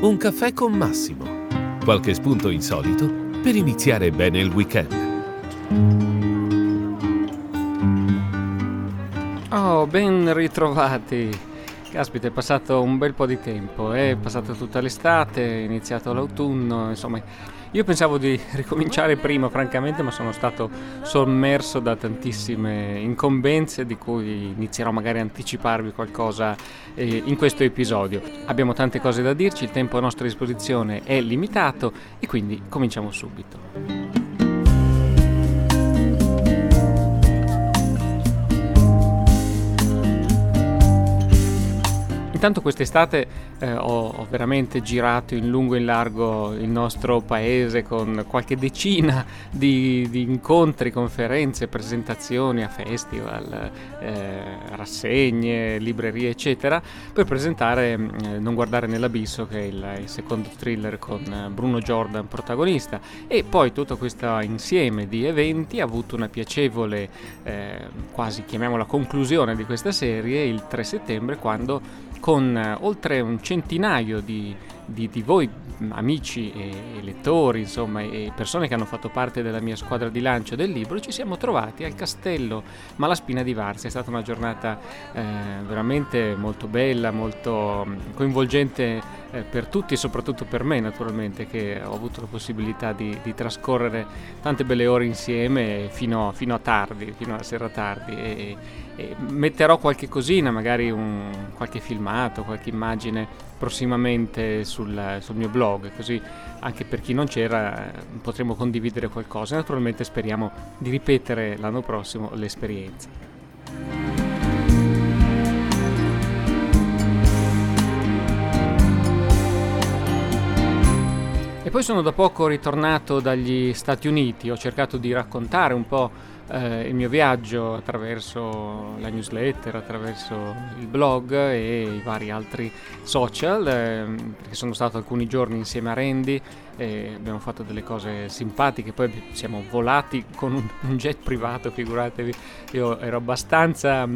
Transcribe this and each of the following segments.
un caffè con Massimo. Qualche spunto insolito per iniziare bene il weekend. Oh, ben ritrovati! Caspita, è passato un bel po' di tempo, è passata tutta l'estate, è iniziato l'autunno, insomma... Io pensavo di ricominciare prima, francamente, ma sono stato sommerso da tantissime incombenze di cui inizierò magari a anticiparvi qualcosa in questo episodio. Abbiamo tante cose da dirci, il tempo a nostra disposizione è limitato e quindi cominciamo subito. Intanto quest'estate ho veramente girato in lungo e in largo il nostro paese con qualche decina di incontri, conferenze, presentazioni a festival, rassegne, librerie eccetera, per presentare Non guardare nell'abisso, che è il secondo thriller con Bruno Jordan protagonista, e poi tutto questo insieme di eventi ha avuto una piacevole, quasi chiamiamola conclusione di questa serie, il 3 settembre, quando con oltre un centinaio di voi amici e lettori, insomma, e persone che hanno fatto parte della mia squadra di lancio del libro, ci siamo trovati al Castello Malaspina di Varsi. È stata una giornata veramente molto bella, molto coinvolgente per tutti e soprattutto per me, naturalmente, che ho avuto la possibilità di trascorrere tante belle ore insieme fino a tardi, fino alla sera tardi, e metterò qualche cosina, magari qualche filmato, qualche immagine prossimamente sul mio blog, così anche per chi non c'era potremo condividere qualcosa. Naturalmente speriamo di ripetere l'anno prossimo l'esperienza. E poi sono da poco ritornato dagli Stati Uniti, ho cercato di raccontare un po' il mio viaggio attraverso la newsletter, attraverso il blog e i vari altri social, perché sono stato alcuni giorni insieme a Randy e abbiamo fatto delle cose simpatiche, poi siamo volati con un jet privato, figuratevi, io ero abbastanza...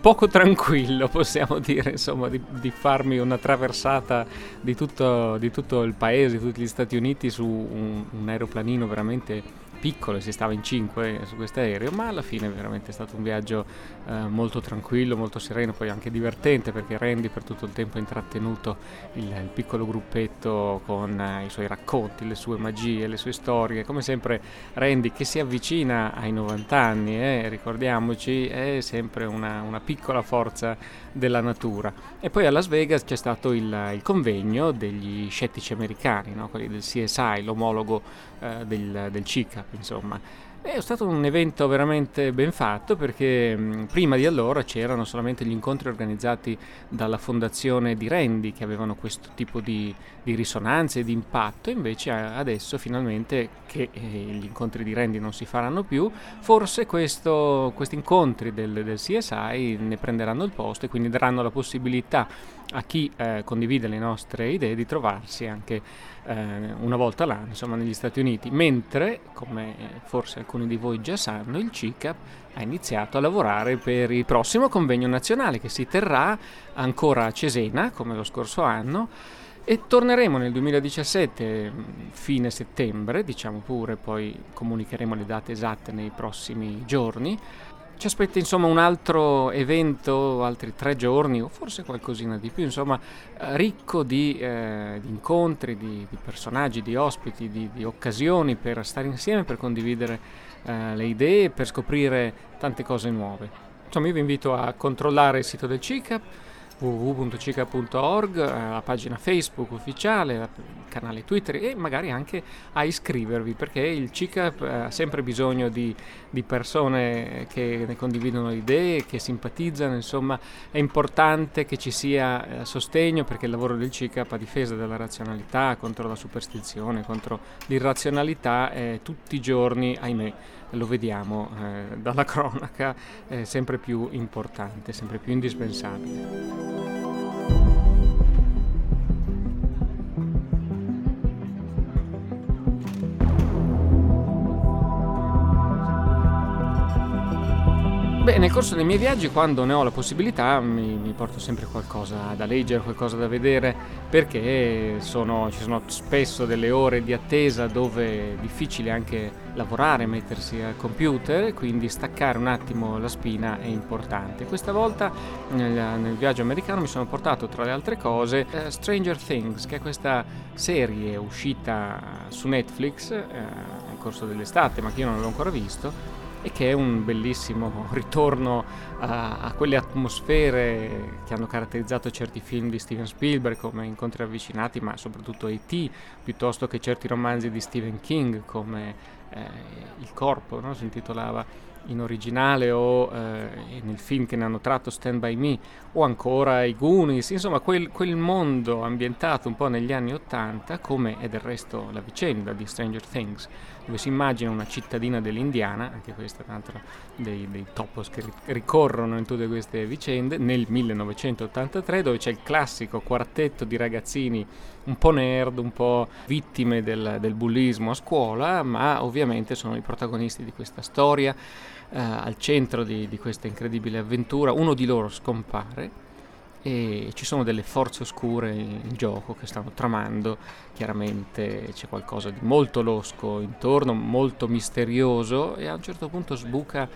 poco tranquillo, possiamo dire, insomma, di farmi una traversata di tutto il paese, di tutti gli Stati Uniti su un aeroplanino veramente piccolo. Si stava in 5 su questo aereo, ma alla fine veramente è stato un viaggio molto tranquillo, molto sereno, poi anche divertente, perché Randy per tutto il tempo ha intrattenuto il piccolo gruppetto con i suoi racconti, le sue magie, le sue storie. Come sempre Randy, che si avvicina ai 90 anni, ricordiamoci, è sempre una piccola forza della natura. E poi a Las Vegas c'è stato il convegno degli scettici americani, no? Quelli del CSI, l'omologo del CICAP, insomma. È stato un evento veramente ben fatto, perché prima di allora c'erano solamente gli incontri organizzati dalla fondazione di Randy, che avevano questo tipo di risonanze e di impatto. Invece adesso finalmente che gli incontri di Randy non si faranno più, forse questi incontri del CSI ne prenderanno il posto e quindi daranno la possibilità a chi condivide le nostre idee di trovarsi anche una volta l'anno, insomma, negli Stati Uniti, mentre, come forse alcuni di voi già sanno, il CICAP ha iniziato a lavorare per il prossimo convegno nazionale, che si terrà ancora a Cesena, come lo scorso anno, e torneremo nel 2017, fine settembre, diciamo pure, poi comunicheremo le date esatte nei prossimi giorni. Ci aspetta, insomma, un altro evento, altri 3 giorni o forse qualcosina di più, insomma, ricco di incontri, di personaggi, di ospiti, di occasioni per stare insieme, per condividere le idee, per scoprire tante cose nuove. Insomma, io vi invito a controllare il sito del CICAP, www.cica.org, la pagina Facebook ufficiale, il canale Twitter, e magari anche a iscrivervi, perché il CICAP ha sempre bisogno di persone che ne condividono idee, che simpatizzano, insomma è importante che ci sia sostegno, perché il lavoro del CICAP a difesa della razionalità, contro la superstizione, contro l'irrazionalità, tutti i giorni, ahimè, lo vediamo dalla cronaca, sempre più importante, sempre più indispensabile. Beh, nel corso dei miei viaggi, quando ne ho la possibilità, mi porto sempre qualcosa da leggere, qualcosa da vedere, perché ci sono spesso delle ore di attesa dove è difficile anche lavorare, mettersi al computer, quindi staccare un attimo la spina è importante. Questa volta nel viaggio americano mi sono portato, tra le altre cose, Stranger Things, che è questa serie uscita su Netflix nel corso dell'estate, ma che io non l'ho ancora visto, e che è un bellissimo ritorno a quelle atmosfere che hanno caratterizzato certi film di Steven Spielberg come Incontri Avvicinati, ma soprattutto E.T., piuttosto che certi romanzi di Stephen King come Il Corpo, no? Si intitolava in originale, o nel film che ne hanno tratto, Stand By Me, o ancora i Goonies, insomma quel mondo ambientato un po' negli anni '80, come è del resto la vicenda di Stranger Things, dove si immagina una cittadina dell'Indiana, anche questa è un altro dei topos che ricorrono in tutte queste vicende, nel 1983, dove c'è il classico quartetto di ragazzini un po' nerd, un po' vittime del bullismo a scuola, ma ovviamente sono i protagonisti di questa storia. Al centro di questa incredibile avventura, uno di loro scompare e ci sono delle forze oscure in gioco che stanno tramando. Chiaramente c'è qualcosa di molto losco intorno, molto misterioso, e a un certo punto sbuca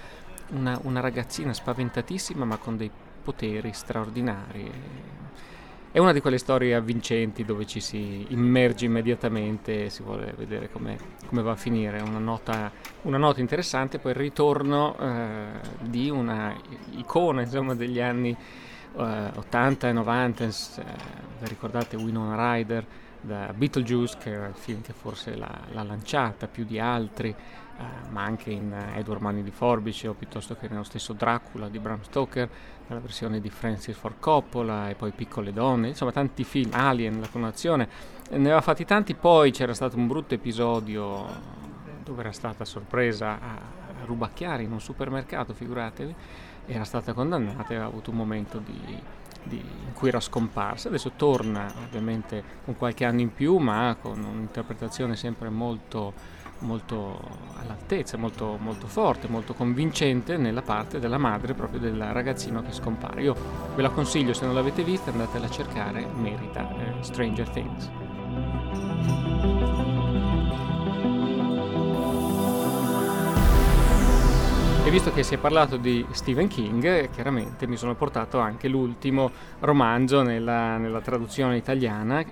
una ragazzina spaventatissima, ma con dei poteri straordinari. È una di quelle storie avvincenti dove ci si immerge immediatamente e si vuole vedere come va a finire. Una nota interessante, poi il ritorno di una icona, insomma, degli anni 80 e 90, ricordate Winona Ryder da Beetlejuice, che era il film che forse l'ha lanciata più di altri, ma anche in Edward Mani di Forbice, o piuttosto che nello stesso Dracula di Bram Stoker, nella versione di Francis Ford Coppola, e poi Piccole Donne, insomma tanti film, Alien, la clonazione, ne aveva fatti tanti. Poi c'era stato un brutto episodio dove era stata sorpresa a rubacchiare in un supermercato, figuratevi, era stata condannata e aveva avuto un momento in cui era scomparsa. Adesso torna ovviamente con qualche anno in più, ma con un'interpretazione sempre molto, molto all'altezza, molto, molto forte, molto convincente, nella parte della madre proprio del ragazzino che scompare. Io ve la consiglio, se non l'avete vista andatela a cercare, merita, Stranger Things. E visto che si è parlato di Stephen King, chiaramente mi sono portato anche l'ultimo romanzo nella traduzione italiana,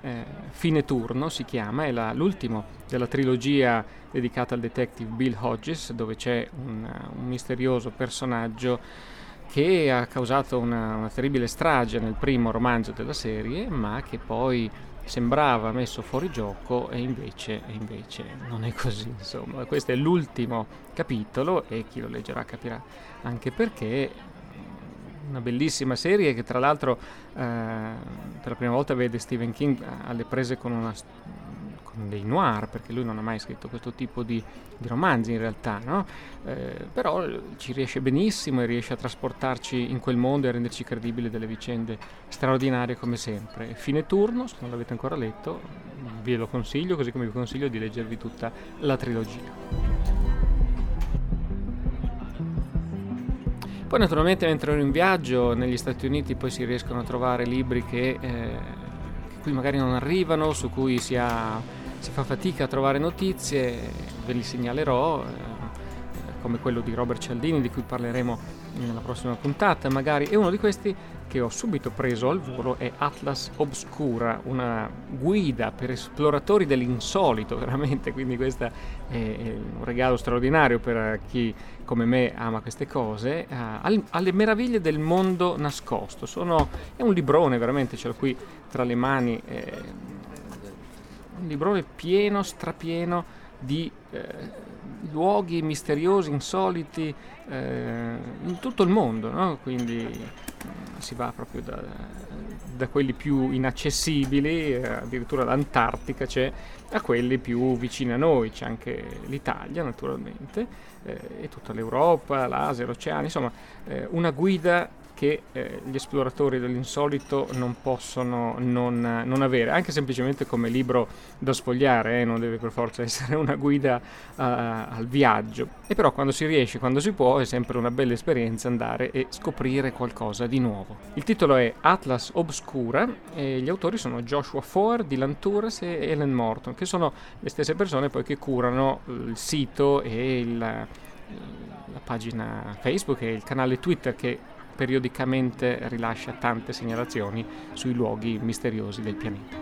Fine Turno si chiama, è l'ultimo della trilogia dedicata al detective Bill Hodges, dove c'è un misterioso personaggio che ha causato una terribile strage nel primo romanzo della serie, ma che poi sembrava messo fuori gioco e invece non è così, insomma. Questo è l'ultimo capitolo e chi lo leggerà capirà anche perché. Una bellissima serie che, tra l'altro, per la prima volta vede Stephen King alle prese con dei noir, perché lui non ha mai scritto questo tipo di romanzi in realtà, no? Però ci riesce benissimo e riesce a trasportarci in quel mondo e a renderci credibili delle vicende straordinarie come sempre. Fine Turno, se non l'avete ancora letto, ve lo consiglio, così come vi consiglio di leggervi tutta la trilogia. Poi naturalmente mentre ero in viaggio negli Stati Uniti poi si riescono a trovare libri che qui magari non arrivano, su cui si fa fatica a trovare notizie, ve li segnalerò, come quello di Robert Cialdini, di cui parleremo nella prossima puntata magari, e uno di questi che ho subito preso al volo è Atlas Obscura, una guida per esploratori dell'insolito, veramente, quindi questo è un regalo straordinario per chi come me ama queste cose, alle meraviglie del mondo nascosto. È un librone, veramente, ce l'ho qui tra le mani, un librone pieno, strapieno di luoghi misteriosi, insoliti, in tutto il mondo, no? Quindi si va proprio da quelli più inaccessibili, addirittura l'Antartica c'è, a quelli più vicini a noi, c'è anche l'Italia naturalmente, e tutta l'Europa, l'Asia, l'Oceano, insomma una guida che gli esploratori dell'insolito non possono non avere, anche semplicemente come libro da sfogliare, non deve per forza essere una guida al viaggio. E però quando si riesce, quando si può, è sempre una bella esperienza andare e scoprire qualcosa di nuovo. Il titolo è Atlas Obscura e gli autori sono Joshua Foer, Dylan Thomas e Ellen Morton, che sono le stesse persone poi che curano il sito e la pagina Facebook e il canale Twitter, che periodicamente rilascia tante segnalazioni sui luoghi misteriosi del pianeta.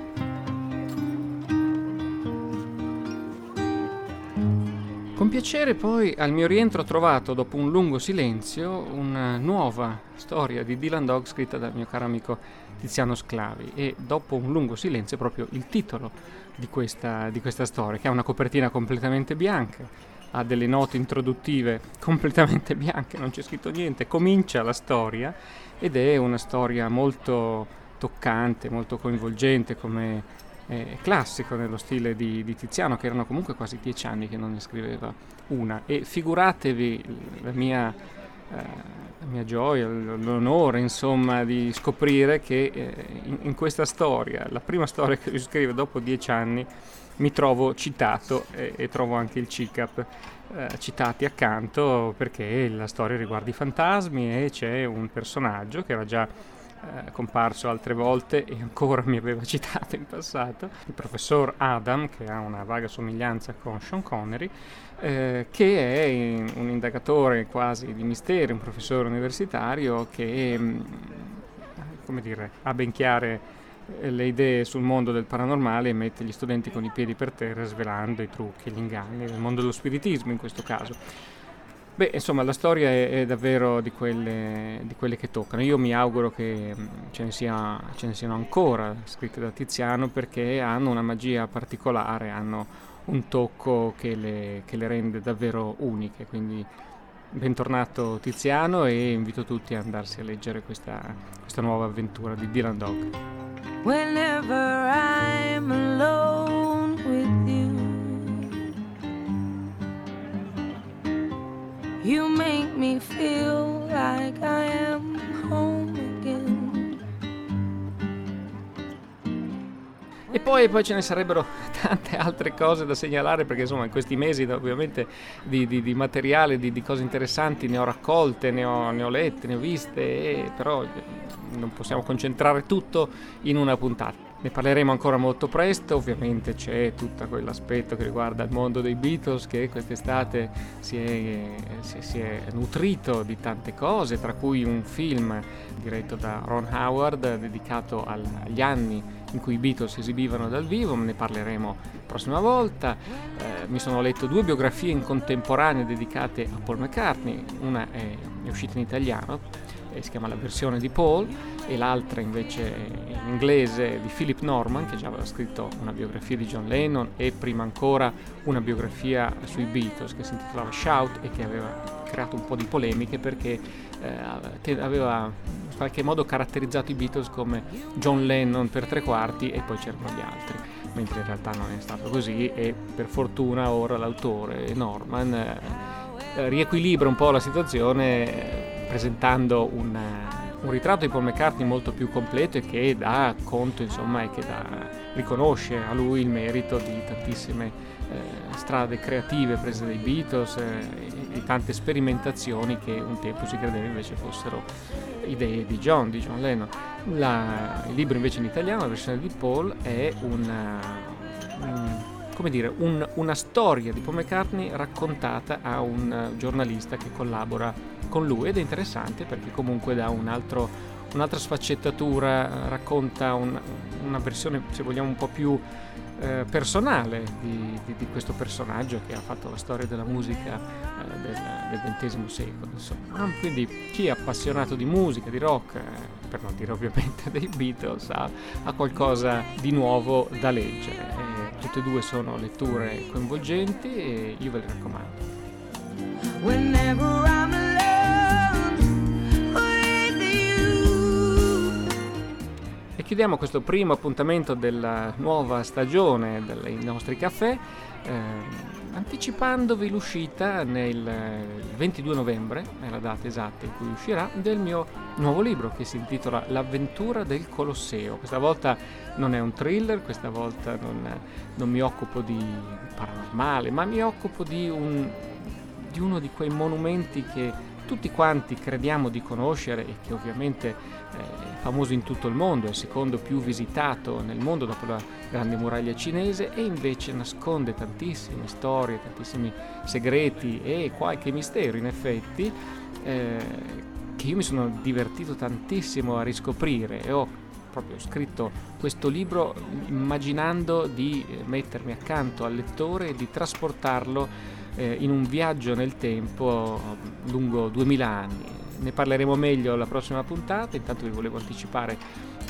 Con piacere poi al mio rientro ho trovato, dopo un lungo silenzio, una nuova storia di Dylan Dog scritta dal mio caro amico Tiziano Sclavi, e dopo un lungo silenzio è proprio il titolo di questa storia, che ha una copertina completamente bianca, ha delle note introduttive completamente bianche, non c'è scritto niente, comincia la storia ed è una storia molto toccante, molto coinvolgente, come classico nello stile di Tiziano, che erano comunque quasi 10 anni che non ne scriveva una, e figuratevi la mia gioia, l'onore insomma di scoprire che in questa storia, la prima storia che scrive dopo 10 anni, mi trovo citato e trovo anche il CICAP citati accanto, perché la storia riguarda i fantasmi e c'è un personaggio che era già comparso altre volte e ancora mi aveva citato in passato, il professor Adam, che ha una vaga somiglianza con Sean Connery, che è un indagatore quasi di misteri, un professore universitario che ha ben chiare le idee sul mondo del paranormale e mette gli studenti con i piedi per terra, svelando i trucchi, gli inganni, il mondo dello spiritismo in questo caso. Beh, insomma, la storia è davvero di quelle che toccano. Io mi auguro che ce ne siano ancora scritte da Tiziano, perché hanno una magia particolare, hanno un tocco che le rende davvero uniche. Quindi bentornato Tiziano, e invito tutti a andarsi a leggere questa nuova avventura di Dylan Dog. Whenever I'm alone with you, you make me feel like I am home again. E poi ce ne sarebbero tante altre cose da segnalare, perché insomma in questi mesi ovviamente di materiale, di cose interessanti ne ho raccolte, ne ho lette, ne ho viste, però non possiamo concentrare tutto in una puntata. Ne parleremo ancora molto presto, ovviamente c'è tutto quell'aspetto che riguarda il mondo dei Beatles, che quest'estate si è nutrito di tante cose, tra cui un film diretto da Ron Howard dedicato agli anni in cui i Beatles si esibivano dal vivo, ne parleremo prossima volta. Mi sono letto 2 biografie in contemporanea dedicate a Paul McCartney, una è uscita in italiano, si chiama La versione di Paul, e l'altra invece in inglese di Philip Norman, che già aveva scritto una biografia di John Lennon e prima ancora una biografia sui Beatles che si intitolava Shout, e che aveva creato un po' di polemiche perché aveva in qualche modo caratterizzato i Beatles come John Lennon per 3/4 e poi c'erano gli altri, mentre in realtà non è stato così, e per fortuna ora l'autore Norman riequilibra un po' la situazione presentando un ritratto di Paul McCartney molto più completo, e che dà conto, insomma, e che riconosce a lui il merito di tantissime strade creative prese dai Beatles, e di tante sperimentazioni che un tempo si credeva invece fossero idee di John Lennon. Il libro invece in italiano, La versione di Paul, è una storia di Paul McCartney raccontata a un giornalista che collabora con lui, ed è interessante perché comunque dà un'altra sfaccettatura, racconta una versione, se vogliamo, un po' più personale di questo personaggio che ha fatto la storia della musica del XX secolo, insomma. Quindi chi è appassionato di musica, di rock, per non dire ovviamente dei Beatles, ha qualcosa di nuovo da leggere. Tutte e 2 sono letture coinvolgenti e io ve le raccomando. Whenever I'm alone with you. E chiudiamo questo primo appuntamento della nuova stagione dei nostri caffè anticipandovi l'uscita il 22 novembre, è la data esatta in cui uscirà, del mio nuovo libro che si intitola L'avventura del Colosseo. Questa volta non è un thriller, questa volta non mi occupo di paranormale, ma mi occupo di uno di quei monumenti che tutti quanti crediamo di conoscere e che ovviamente è famoso in tutto il mondo, è il secondo più visitato nel mondo dopo la Grande Muraglia Cinese, e invece nasconde tantissime storie, tantissimi segreti e qualche mistero in effetti, che io mi sono divertito tantissimo a riscoprire e ho proprio scritto questo libro immaginando di mettermi accanto al lettore e di trasportarlo in un viaggio nel tempo lungo 2000 anni. Ne parleremo meglio alla prossima puntata, intanto vi volevo anticipare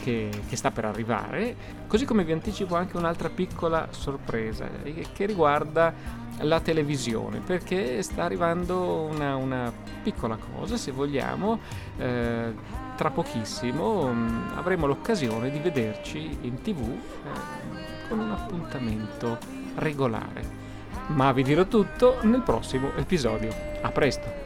che sta per arrivare, così come vi anticipo anche un'altra piccola sorpresa che riguarda la televisione, perché sta arrivando una piccola cosa, se vogliamo, tra pochissimo avremo l'occasione di vederci in TV con un appuntamento regolare. Ma vi dirò tutto nel prossimo episodio. A presto!